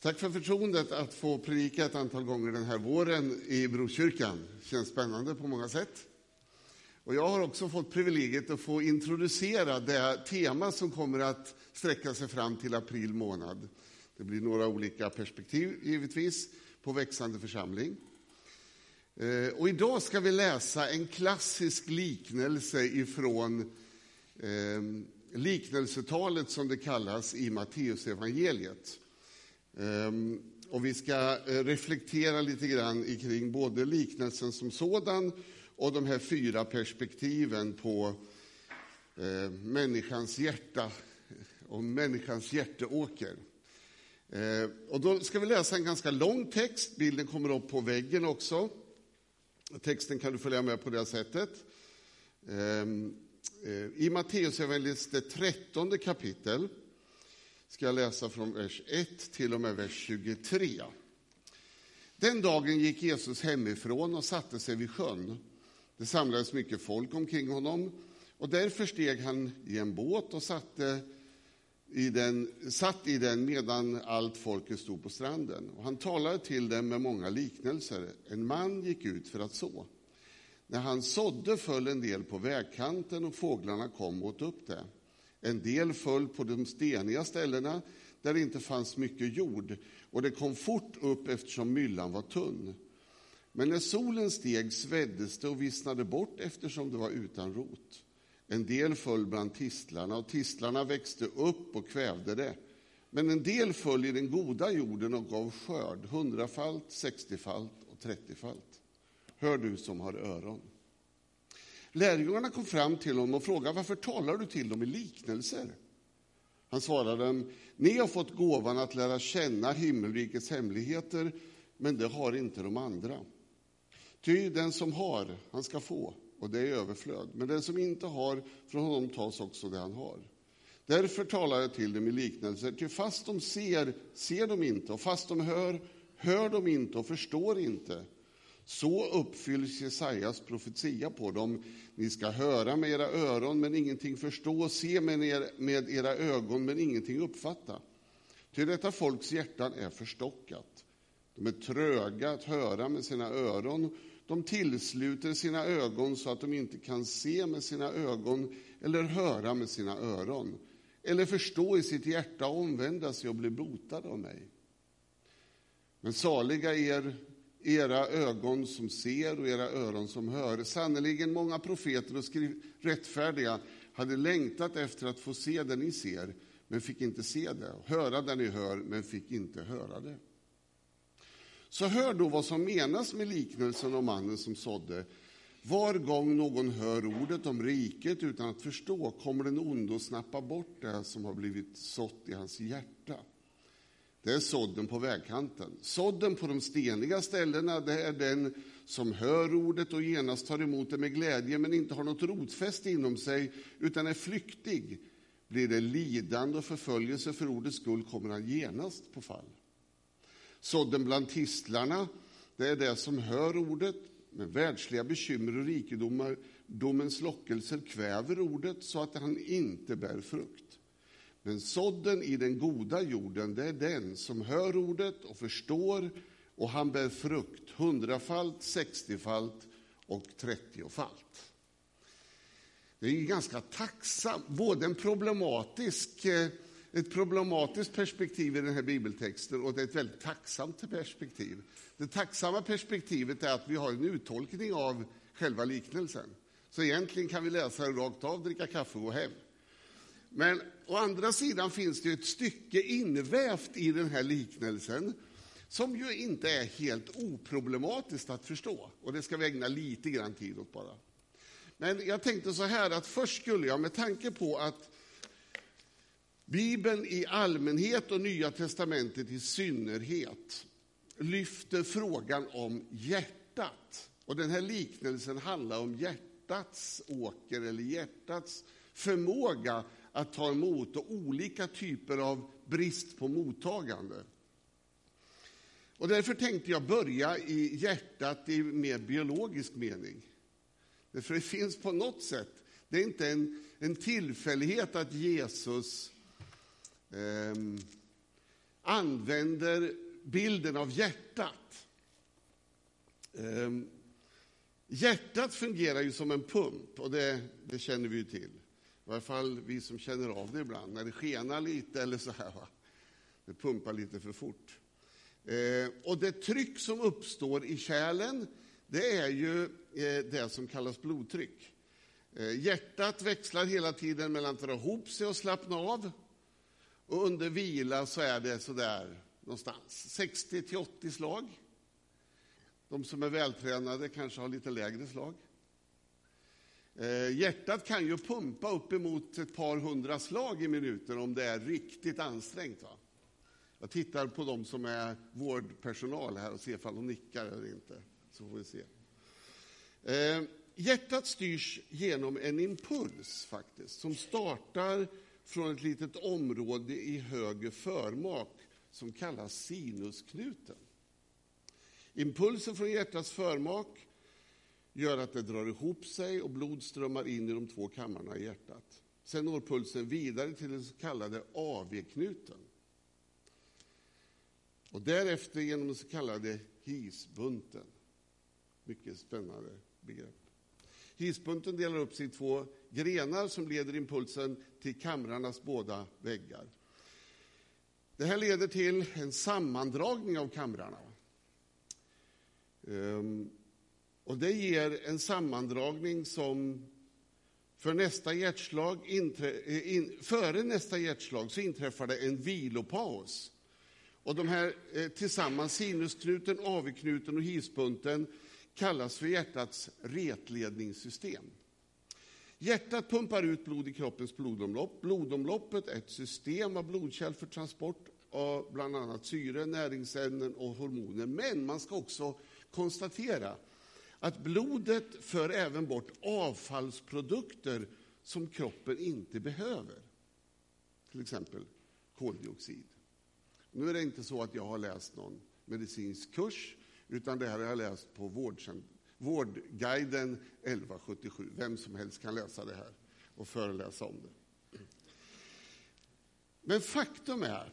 Tack för förtroendet att få predika ett antal gånger den här våren i Brokyrkan. Känns spännande på många sätt. Och jag har också fått privilegiet att få introducera det tema som kommer att sträcka sig fram till april månad. Det blir några olika perspektiv givetvis på växande församling. Och idag ska vi läsa en klassisk liknelse ifrån liknelsetalet som det kallas i Matteusevangeliet. Och vi ska reflektera lite grann kring både liknelsen som sådan och de här fyra perspektiven på människans hjärta och människans hjärteåker. Och då ska vi läsa en ganska lång text. Bilden kommer upp på väggen också. Texten kan du följa med på det sättet. I Matteusevangeliets 13:e kapitel ska jag läsa från vers 1 till och med vers 23. Den dagen gick Jesus hemifrån och satte sig vid sjön. Det samlades mycket folk omkring honom och därför steg han i en båt och satt i den medan allt folket stod på stranden. Och han talade till dem med många liknelser. En man gick ut för att så. När han sådde föll en del på vägkanten och fåglarna kom och åt upp det. En del föll på de steniga ställena där det inte fanns mycket jord och det kom fort upp eftersom myllan var tunn. Men när solen steg sveddes det och vissnade bort eftersom det var utan rot. En del föll bland tistlarna och tistlarna växte upp och kvävde det. Men en del föll i den goda jorden och gav skörd, 100-falt, 60-falt och 30-falt. Hör du som har öron. Lärjungarna kom fram till honom och frågade, varför talar du till dem i liknelser? Han svarade dem, ni har fått gåvan att lära känna himmelrikets hemligheter, men det har inte de andra. Ty den som har, han ska få, och det är överflöd. Men den som inte har, från honom tas också det han har. Därför talar jag till dem i liknelser, ty fast de ser, ser de inte, och fast de hör, hör de inte och förstår inte. Så uppfylls Jesajas profetia på dem. Ni ska höra med era öron men ingenting förstå, se med era ögon men ingenting uppfatta. Till detta folks hjärtan är förstockat. De är tröga att höra med sina öron. De tillsluter sina ögon så att de inte kan se med sina ögon eller höra med sina öron. Eller förstå i sitt hjärta och omvända sig och bli botad av mig. Men saliga er, era ögon som ser och era öron som hör. Sannerligen många profeter och rättfärdiga hade längtat efter att få se det ni ser, men fick inte se det. Höra det ni hör, men fick inte höra det. Så hör då vad som menas med liknelsen om mannen som sådde. Var gång någon hör ordet om riket utan att förstå, kommer den onde att snappa bort det som har blivit sått i hans hjärta. Det är sådden på vägkanten. Sådden på de steniga ställena, det är den som hör ordet och genast tar emot det med glädje men inte har något rotfäste inom sig utan är flyktig. Blir det lidande och förföljelse för ordets skull kommer han genast på fall. Sådden bland tistlarna, det är det som hör ordet men världsliga bekymmer och rikedomar, domens lockelser kväver ordet så att han inte bär frukt. Men sådden i den goda jorden, det är den som hör ordet och förstår och han bär frukt, 100-falt, 60-falt och 30-falt. Det är ju ganska tacksam, både ett problematiskt perspektiv i den här bibeltexten och det är ett väldigt tacksamt perspektiv. Det tacksamma perspektivet är att vi har en uttolkning av själva liknelsen. Så egentligen kan vi läsa den rakt av, dricka kaffe och gå hem. Men å andra sidan finns det ett stycke invävt i den här liknelsen som ju inte är helt oproblematiskt att förstå. Och det ska vi ägna lite grann tid åt bara. Men jag tänkte så här att först skulle jag med tanke på att Bibeln i allmänhet och Nya testamentet i synnerhet lyfter frågan om hjärtat. Och den här liknelsen handlar om hjärtats åker eller hjärtats förmåga att ta emot och olika typer av brist på mottagande. Och därför tänkte jag börja i hjärtat i mer biologisk mening. Därför det finns på något sätt, det är inte en tillfällighet att Jesus använder bilden av hjärtat. Hjärtat fungerar ju som en pump, och det känner vi ju till. I alla fall vi som känner av det ibland, när det skenar lite eller så här. Va? Det pumpar lite för fort. Och det tryck som uppstår i kärlen, det är ju det som kallas blodtryck. Hjärtat växlar hela tiden mellan att dra ihop sig och slappna av. Och under vila så är det sådär någonstans 60-80 slag. De som är vältränade kanske har lite lägre slag. Hjärtat kan ju pumpa upp emot ett par hundra slag i minuten om det är riktigt ansträngt. Va? Jag tittar på de som är vårdpersonal här och ser ifall de nickar eller inte. Så får vi se. Hjärtat styrs genom en impuls faktiskt som startar från ett litet område i höger förmak som kallas sinusknuten. Impulsen från hjärtats förmak gör att det drar ihop sig och blod strömmar in i de två kamrarna i hjärtat. Sen når pulsen vidare till den så kallade AV-knuten. Och därefter genom den så kallade hisbunten. Mycket spännande begrepp. Hisbunten delar upp sig i två grenar som leder impulsen till kamrarnas båda väggar. Det här leder till en sammandragning av kamrarna. Och det ger en sammandragning som för nästa hjärtslag före nästa hjärtslag så inträffar det en vilopaus. Och de här tillsammans sinusknuten, AV-knuten och hispunten kallas för hjärtats retledningssystem. Hjärtat pumpar ut blod i kroppens blodomlopp. Blodomloppet är ett system av blodkärl för transport av bland annat syre, näringsämnen och hormoner. Men man ska också konstatera att blodet för även bort avfallsprodukter som kroppen inte behöver. Till exempel koldioxid. Nu är det inte så att jag har läst någon medicinsk kurs, utan det här har jag läst på Vårdguiden 1177. Vem som helst kan läsa det här och föreläsa om det. Men faktum är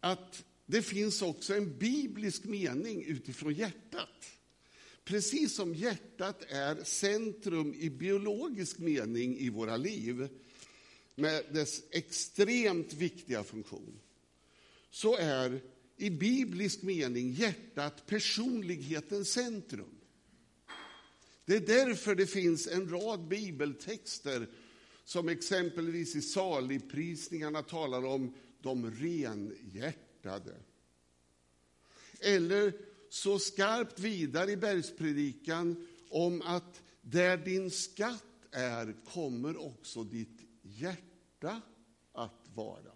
att det finns också en biblisk mening utifrån hjärtat. Precis som hjärtat är centrum i biologisk mening i våra liv med dess extremt viktiga funktion, så är i biblisk mening hjärtat personlighetens centrum. Det är därför det finns en rad bibeltexter som exempelvis i saligprisningarna talar om de renhjärtade. Eller så skarpt vidare i Bergspredikan om att där din skatt är kommer också ditt hjärta att vara.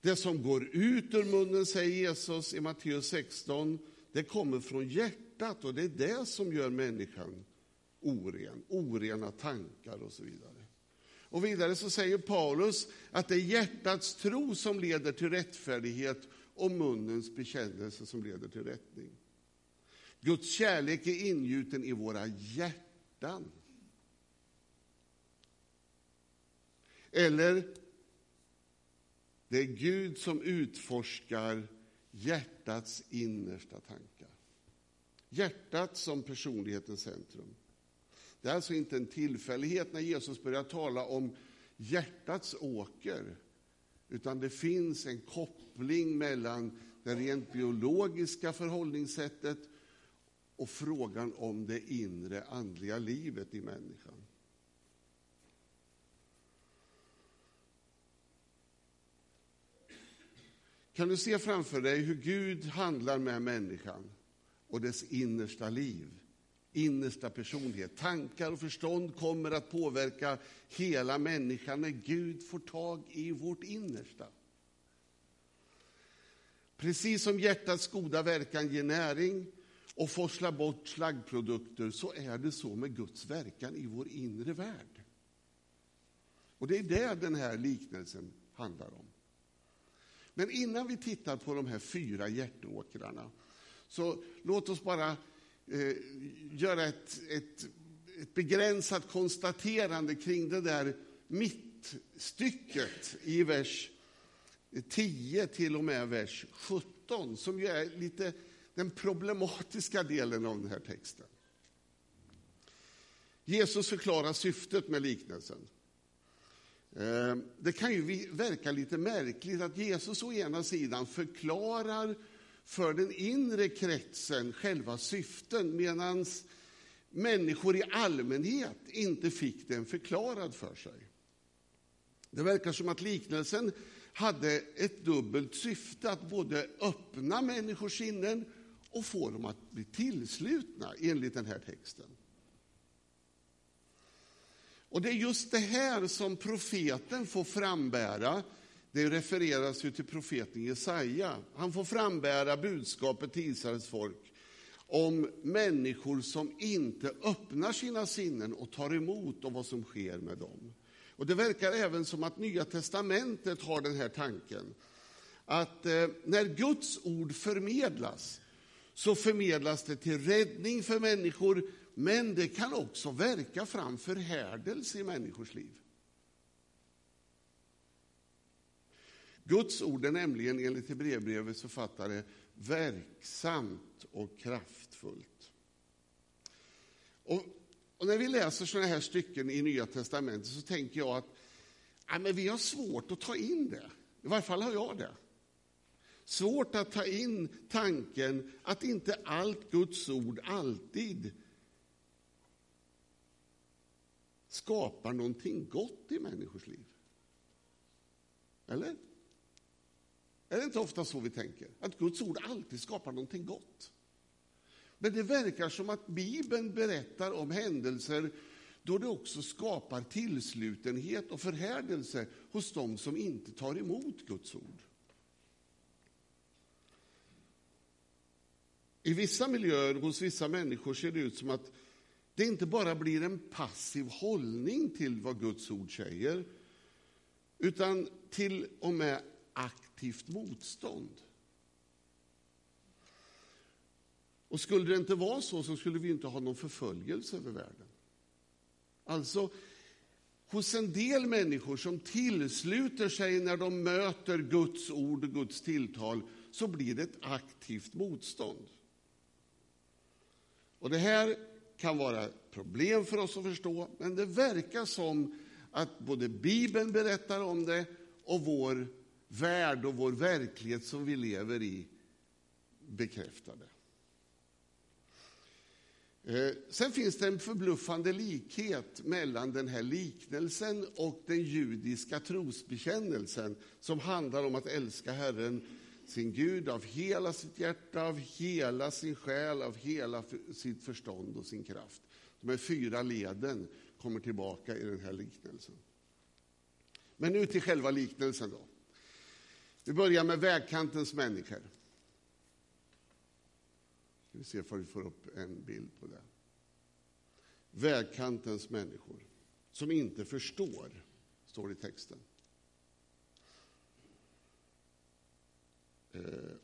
Det som går ut ur munnen, säger Jesus i Matteus 16, det kommer från hjärtat, och det är det som gör människan oren, orena tankar och så vidare. Och vidare så säger Paulus att det är hjärtats tro som leder till rättfärdighet och munnens bekännelse som leder till rättning. Guds kärlek är ingjuten i våra hjärtan. Eller det är Gud som utforskar hjärtats innersta tankar. Hjärtat som personlighetens centrum. Det är alltså inte en tillfällighet när Jesus börjar tala om hjärtats åker, utan det finns en koppling mellan det rent biologiska förhållningssättet och frågan om det inre andliga livet i människan. Kan du se framför dig hur Gud handlar med människan och dess innersta liv? Innersta personlighet. Tankar och förstånd kommer att påverka hela människan när Gud får tag i vårt innersta. Precis som hjärtats goda verkan ger näring och forslar bort slaggprodukter, så är det så med Guds verkan i vår inre värld. Och det är det den här liknelsen handlar om. Men innan vi tittar på de här 4 hjärtåkrarna, så låt oss bara göra ett begränsat konstaterande kring det där mitt slutstycket i vers 10 till och med vers 17, som ju är lite den problematiska delen av den här texten. Jesus förklarar syftet med liknelsen. Det kan ju verka lite märkligt att Jesus å ena sidan förklarar för den inre kretsen själva syften, medan människor i allmänhet inte fick den förklarad för sig. Det verkar som att liknelsen hade ett dubbelt syfte, att både öppna människors sinnen och få dem att bli tillslutna enligt den här texten. Och det är just det här som profeten får frambära. Det refereras ju till profeten Jesaja. Han får frambära budskapet till Israels folk om människor som inte öppnar sina sinnen och tar emot om vad som sker med dem. Och det verkar även som att Nya testamentet har den här tanken. Att när Guds ord förmedlas, så förmedlas det till räddning för människor, men det kan också verka fram förhärdelse i människors liv. Guds ord är nämligen enligt Hebreerbrevets författare verksamt och kraftfullt. Och när vi läser sådana här stycken i Nya testamentet, så tänker jag att men vi har svårt att ta in det. I varje fall har jag det. Svårt att ta in tanken att inte allt Guds ord alltid skapar någonting gott i människors liv. Eller? Är det inte ofta så vi tänker? Att Guds ord alltid skapar någonting gott. Men det verkar som att Bibeln berättar om händelser då det också skapar tillslutenhet och förhärdelse hos dem som inte tar emot Guds ord. I vissa miljöer, hos vissa människor, ser det ut som att det inte bara blir en passiv hållning till vad Guds ord säger, utan till och med aktivt motstånd. Och skulle det inte vara så, så skulle vi inte ha någon förföljelse över världen. Alltså, hos en del människor som tillsluter sig när de möter Guds ord och Guds tilltal, så blir det ett aktivt motstånd. Och det här kan vara problem för oss att förstå, men det verkar som att både Bibeln berättar om det och vår värld och vår verklighet som vi lever i bekräftar det. Sen finns det en förbluffande likhet mellan den här liknelsen och den judiska trosbekännelsen, som handlar om att älska Herren sin Gud av hela sitt hjärta, av hela sin själ, av hela sitt förstånd och sin kraft. De här fyra leden kommer tillbaka i den här liknelsen. Men nu till själva liknelsen då. Vi börjar med vägkantens människor. Vi ser för att vi får upp en bild på det. Vägkantens människor som inte förstår, står det i texten.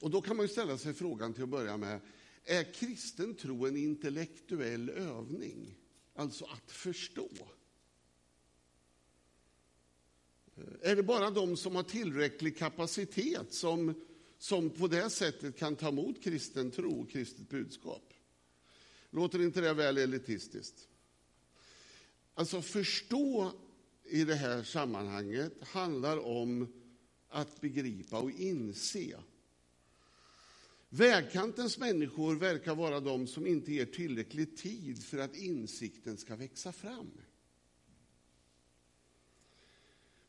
Och då kan man ju ställa sig frågan till att börja med, är kristen tro en intellektuell övning? Alltså att förstå. Är det bara de som har tillräcklig kapacitet som på det sättet kan ta emot kristen tro och kristet budskap? Låter inte det väl elitistiskt? Alltså, förstå i det här sammanhanget handlar om att begripa och inse. Vägkantens människor verkar vara de som inte ger tillräcklig tid för att insikten ska växa fram.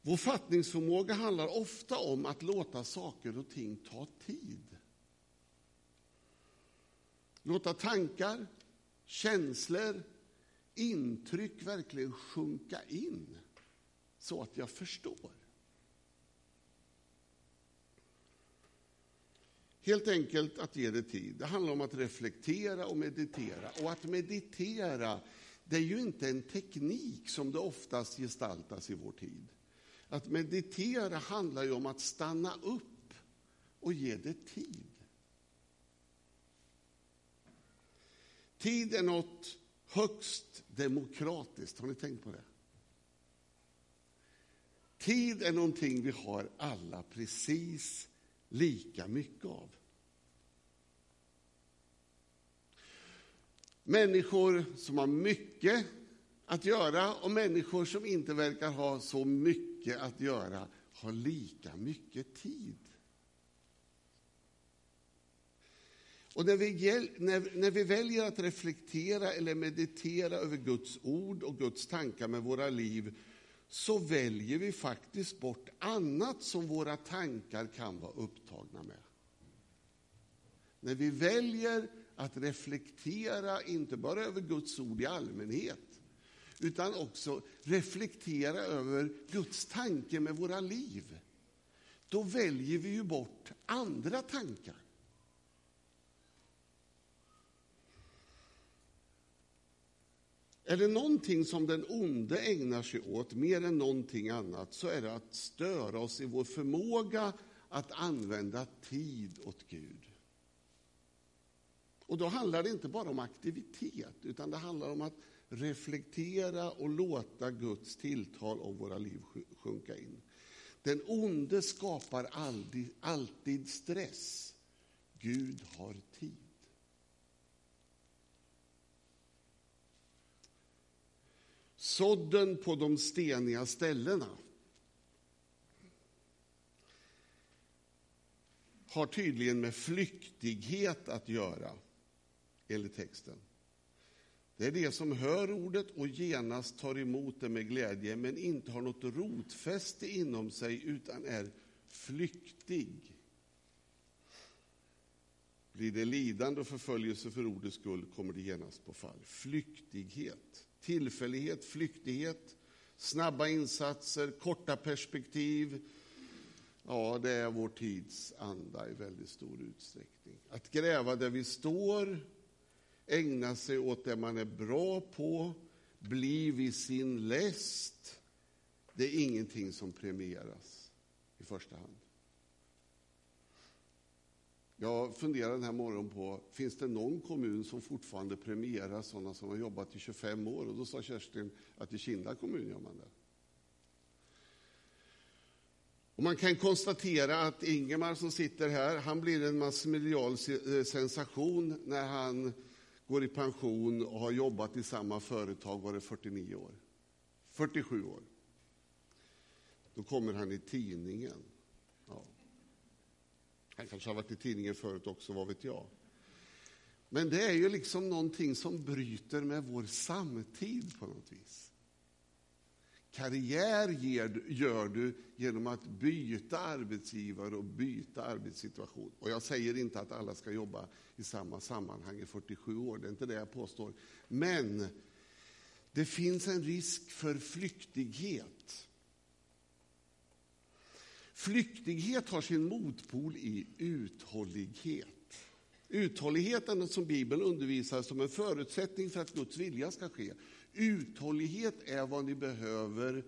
Vår fattningsförmåga handlar ofta om att låta saker och ting ta tid. Låta tankar, känslor, intryck verkligen sjunka in så att jag förstår. Helt enkelt att ge det tid. Det handlar om att reflektera och meditera. Och att meditera, det är ju inte en teknik som det oftast gestaltas i vår tid. Att meditera handlar ju om att stanna upp och ge det tid. Tid är något högst demokratiskt. Har ni tänkt på det? Tid är någonting vi har alla precis lika mycket av. Människor som har mycket att göra och människor som inte verkar ha så mycket att göra har lika mycket tid. Och när vi väljer att reflektera eller meditera över Guds ord och Guds tankar med våra liv, så väljer vi faktiskt bort annat som våra tankar kan vara upptagna med. När vi väljer att reflektera inte bara över Guds ord i allmänhet, utan också reflektera över Guds tanke med våra liv, då väljer vi ju bort andra tankar. Är det någonting som den onde ägnar sig åt mer än någonting annat, så är det att störa oss i vår förmåga att använda tid åt Gud. Och då handlar det inte bara om aktivitet, utan det handlar om att reflektera och låta Guds tilltal om våra liv sjunka in. Den onde skapar alltid stress. Gud har tid. Sådden på de steniga ställena har tydligen med flyktighet att göra, enligt texten. Det är det som hör ordet och genast tar emot det med glädje, men inte har något rotfäste inom sig utan är flyktig. Blir det lidande och förföljelse för ordets skull kommer det genast på fall. Flyktighet. Tillfällighet, flyktighet, snabba insatser, korta perspektiv. Ja, det är vår tids anda i väldigt stor utsträckning. Att gräva där vi står, ägna sig åt det man är bra på, bli vid sin läst. Det är ingenting som premieras i första hand. Jag funderar den här morgonen på, finns det någon kommun som fortfarande premierar sådana som har jobbat i 25 år? Och då sa Kerstin att i Kinda kommun gör man det. Och man kan konstatera att Ingemar som sitter här, han blir en massmedial sensation när han går i pension och har jobbat i samma företag var det 49 år. 47 år. Då kommer han i tidningen. Ja. Han kanske har varit i tidningen förut också, vad vet jag. Men det är ju liksom någonting som bryter med vår samtid på något vis. Karriär gör du genom att byta arbetsgivare och byta arbetssituation. Och jag säger inte att alla ska jobba i samma sammanhang i 47 år, det är inte det jag påstår. Men det finns en risk för flyktighet. Flyktighet har sin motpol i uthållighet. Uthålligheten som Bibeln undervisar som en förutsättning för att Guds vilja ska ske. Uthållighet är vad ni behöver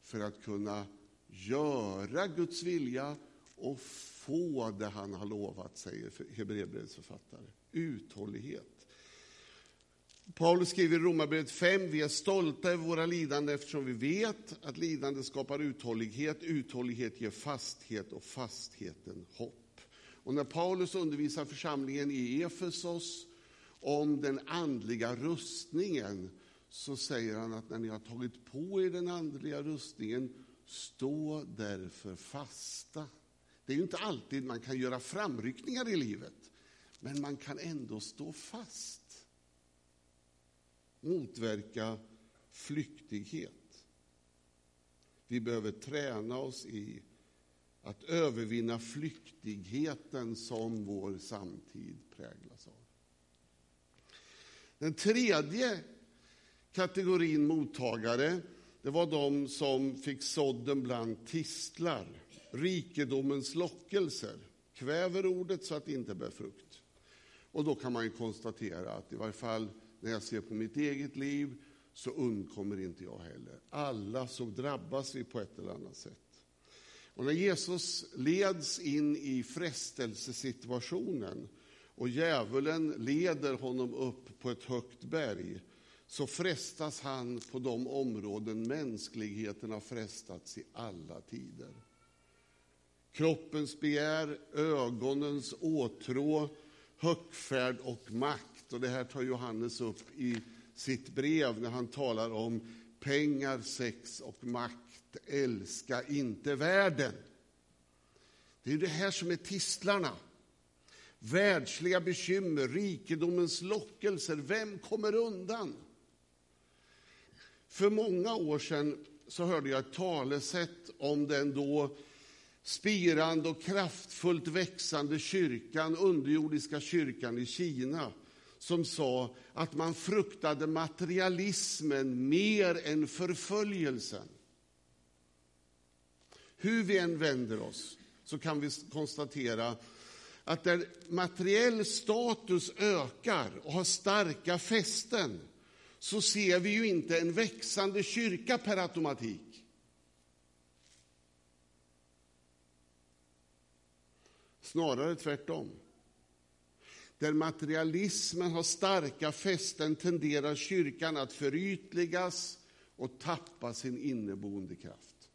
för att kunna göra Guds vilja och få det han har lovat, säger Hebreerbrevets författare. Uthållighet. Paulus skriver i Romarbrevet 5, vi är stolta över våra lidande eftersom vi vet att lidande skapar uthållighet. Uthållighet ger fasthet och fastheten hopp. Och när Paulus undervisar församlingen i Efesos om den andliga rustningen, så säger han att när ni har tagit på er den andliga rustningen, stå därför fasta. Det är ju inte alltid man kan göra framryckningar i livet, men man kan ändå stå fast. Motverka flyktighet. Vi behöver träna oss i att övervinna flyktigheten som vår samtid präglas av. Den tredje kategorin mottagare, det var de som fick sådden bland tistlar. Rikedomens lockelser kväver ordet så att det inte bär frukt. Och då kan man ju konstatera att i varje fall när jag ser på mitt eget liv så undkommer inte jag heller. Alla så drabbas vi på ett eller annat sätt. Och när Jesus leds in i frestelsesituationen och djävulen leder honom upp på ett högt berg, så frestas han på de områden mänskligheten har frestats i alla tider. Kroppens begär, ögonens åtrå, högfärd och makt. Och det här tar Johannes upp i sitt brev när han talar om pengar, sex och makt. Älska inte världen. Det är det här som är tistlarna. Världsliga bekymmer, rikedomens lockelser. Vem kommer undan? För många år sedan så hörde jag ett talesätt om den då spirande och kraftfullt växande kyrkan, underjordiska kyrkan i Kina, som sa att man fruktade materialismen mer än förföljelsen. Hur vi än vänder oss så kan vi konstatera att där materiell status ökar och har starka fästen, så ser vi ju inte en växande kyrka per automatik. Snarare tvärtom. Där materialismen har starka fästen tenderar kyrkan att förytligas och tappa sin inneboende kraft.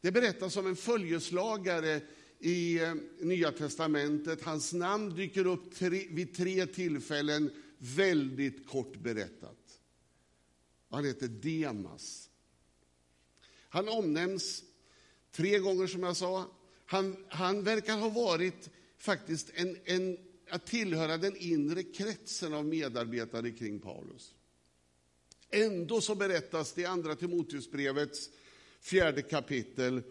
Det berättas om en följeslagare i Nya testamentet. Hans namn dyker upp vid tre tillfällen, väldigt kort berättat. Han heter Demas. Han omnämns 3 gånger, som jag sa. Han verkar ha varit faktiskt att tillhöra den inre kretsen av medarbetare kring Paulus. Ändå så berättas det i andra Timotheusbrevets 4:e kapitel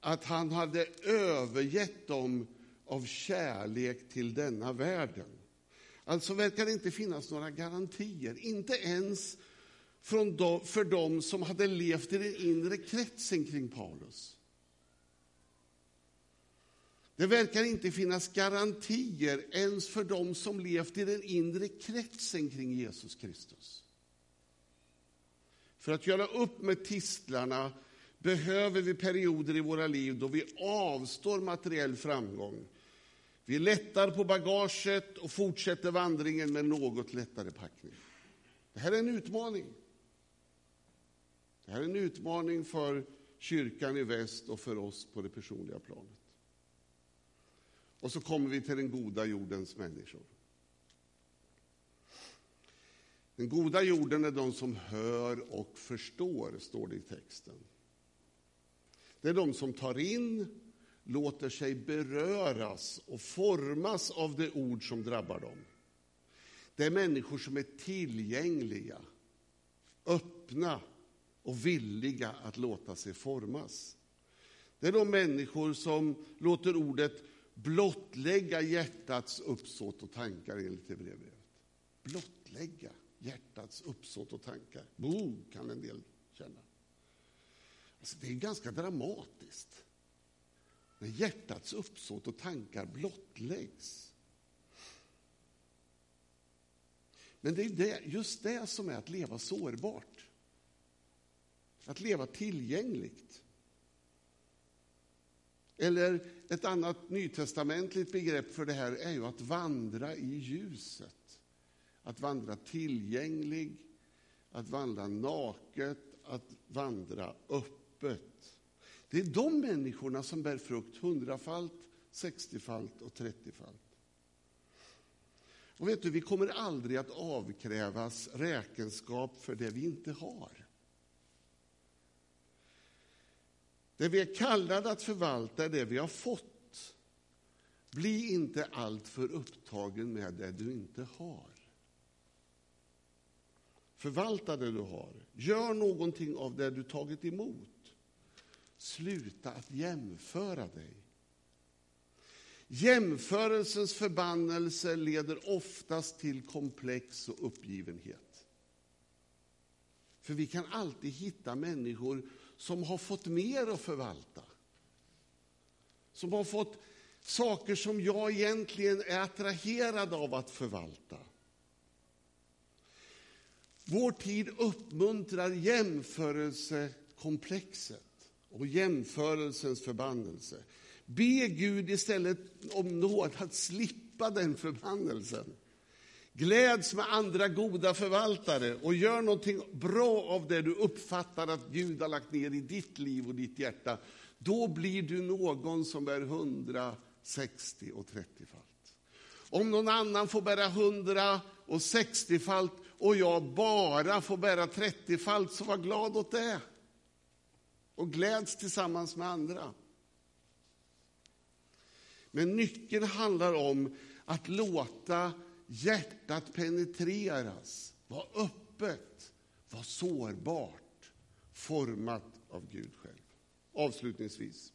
att han hade övergett dem av kärlek till denna världen. Alltså verkar det inte finnas några garantier, inte ens för dem som hade levt i den inre kretsen kring Paulus. Det verkar inte finnas garantier ens för dem som levt i den inre kretsen kring Jesus Kristus. För att göra upp med tistlarna behöver vi perioder i våra liv då vi avstår materiell framgång. Vi lättar på bagaget och fortsätter vandringen med något lättare packning. Det här är en utmaning. Det här är en utmaning för kyrkan i väst och för oss på det personliga planet. Och så kommer vi till den goda jordens människor. Den goda jorden är de som hör och förstår, står det i texten. Det är de som tar in, låter sig beröras och formas av det ord som drabbar dem. Det är människor som är tillgängliga, öppna och villiga att låta sig formas. Det är de människor som låter ordet blottlägga hjärtats uppsåt och tankar, enligt Hebreerbrevet. Blottlägga hjärtats uppsåt och tankar. Boom, kan en del känna. Alltså, det är ganska dramatiskt. När hjärtats uppsåt och tankar blottläggs. Men det är just det som är att leva sårbart. Att leva tillgängligt. Eller ett annat nytestamentligt begrepp för det här är ju att vandra i ljuset. Att vandra tillgänglig, att vandra naket, att vandra öppet. Det är de människorna som bär frukt 100-falt, 60-falt och 30-falt. Och vet du, vi kommer aldrig att avkrävas räkenskap för det vi inte har. Det vi är kallade att förvalta är det vi har fått. Bli inte allt för upptagen med det du inte har. Förvalta det du har. Gör någonting av det du tagit emot. Sluta att jämföra dig. Jämförelsens förbannelse leder oftast till komplex och uppgivenhet. För vi kan alltid hitta människor som har fått mer att förvalta. Som har fått saker som jag egentligen är attraherad av att förvalta. Vår tid uppmuntrar jämförelsekomplexet och jämförelsens förbannelse. Be Gud istället om nåd att slippa den förbannelsen. Gläds med andra goda förvaltare och gör någonting bra av det du uppfattar att Gud har lagt ner i ditt liv och ditt hjärta. Då blir du någon som bär 160 och 30-falt. Om någon annan får bära 100 och 60-falt och jag bara får bära 30-falt, så var glad åt det. Och gläds tillsammans med andra. Men nyckeln handlar om att låta hjärtat penetreras, var öppet, var sårbart, format av Gud själv. Avslutningsvis.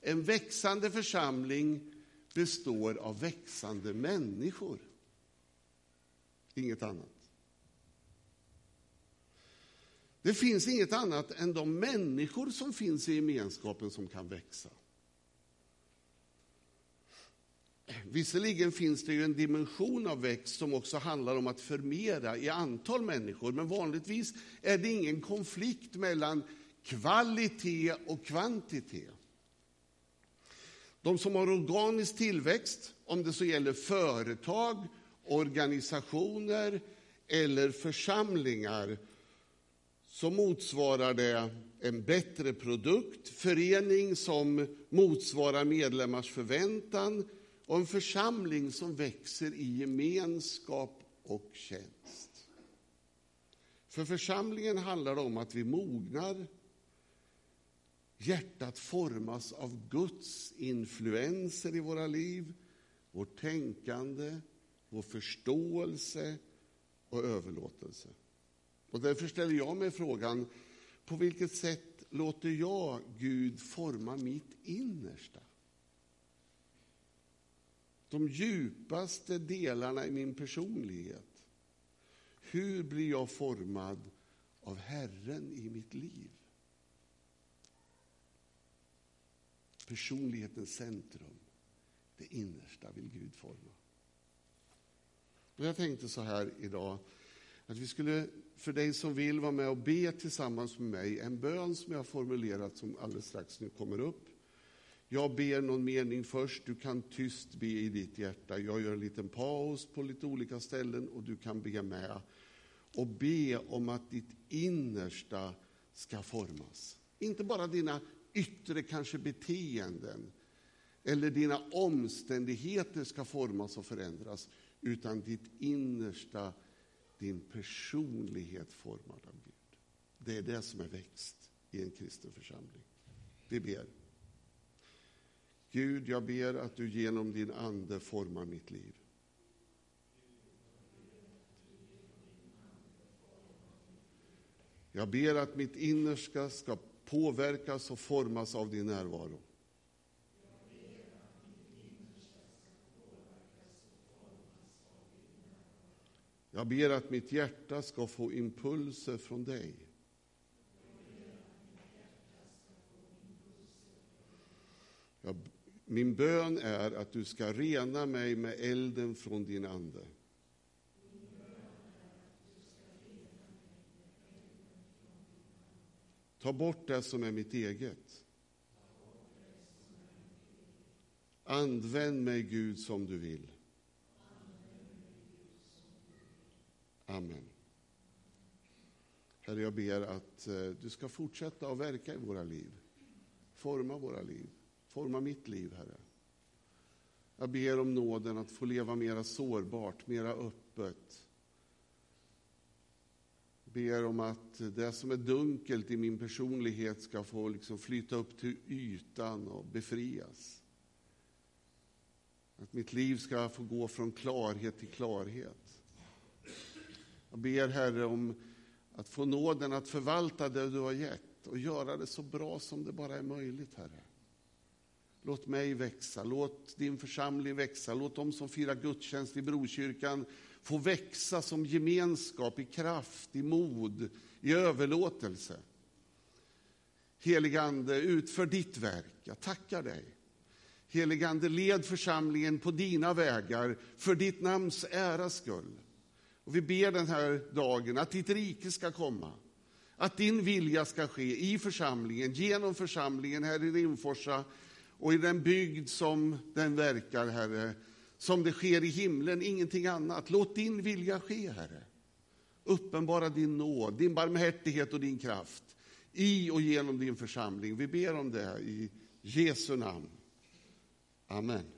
En växande församling består av växande människor. Inget annat. Det finns inget annat än de människor som finns i gemenskapen som kan växa. Visserligen finns det ju en dimension av växt som också handlar om att förmera i antal människor. Men vanligtvis är det ingen konflikt mellan kvalitet och kvantitet. De som har organisk tillväxt, om det så gäller företag, organisationer eller församlingar, så motsvarar det en bättre produkt, förening som motsvarar medlemmars förväntan och en församling som växer i gemenskap och tjänst. För församlingen handlar det om att vi mognar. Hjärtat formas av Guds influenser i våra liv, vårt tänkande, vår förståelse och överlåtelse. Och därför ställer jag mig frågan, på vilket sätt låter jag Gud forma mitt innersta? De djupaste delarna i min personlighet. Hur blir jag formad av Herren i mitt liv? Personlighetens centrum, det innersta, vill Gud forma. Och jag tänkte så här idag, att vi skulle, för dig som vill vara med och be tillsammans med mig, en bön som jag har formulerat som alldeles strax nu kommer upp. Jag ber någon mening först, du kan tyst be i ditt hjärta. Jag gör en liten paus på lite olika ställen och du kan be med. Och be om att ditt innersta ska formas. Inte bara dina yttre kanske beteenden eller dina omständigheter ska formas och förändras, utan ditt innersta, din personlighet formad av Gud. Det är det som är växt i en kristen församling. Vi ber. Gud, jag ber att du genom din ande formar mitt liv. Jag ber att mitt innersta ska påverkas och formas av din närvaro. Jag ber att mitt hjärta ska få impulser från dig. Min bön är att du ska rena mig med elden från din ande. Ta bort det som är mitt eget. Använd mig, Gud, som du vill. Amen. Herre, jag ber att du ska fortsätta att verka i våra liv. Forma våra liv. Forma mitt liv, Herre. Jag ber om nåden att få leva mera sårbart, mera öppet. Jag ber om att det som är dunkelt i min personlighet ska få liksom flyta upp till ytan och befrias. Att mitt liv ska få gå från klarhet till klarhet. Jag ber, Herre, om att få nåden att förvalta det du har gett och göra det så bra som det bara är möjligt, Herre. Låt mig växa, låt din församling växa, låt de som firar gudstjänst i Brokyrkan få växa som gemenskap i kraft, i mod, i överlåtelse. Helige Ande, utför ditt verk, jag tackar dig. Helige Ande, led församlingen på dina vägar för ditt namns äras skull. Och vi ber den här dagen att ditt rike ska komma. Att din vilja ska ske i församlingen, genom församlingen här i Rimforsa och i den bygd som den verkar, Herre, som det sker i himlen, ingenting annat. Låt din vilja ske, Herre. Uppenbara din nåd, din barmhärtighet och din kraft i och genom din församling. Vi ber om det i Jesu namn. Amen.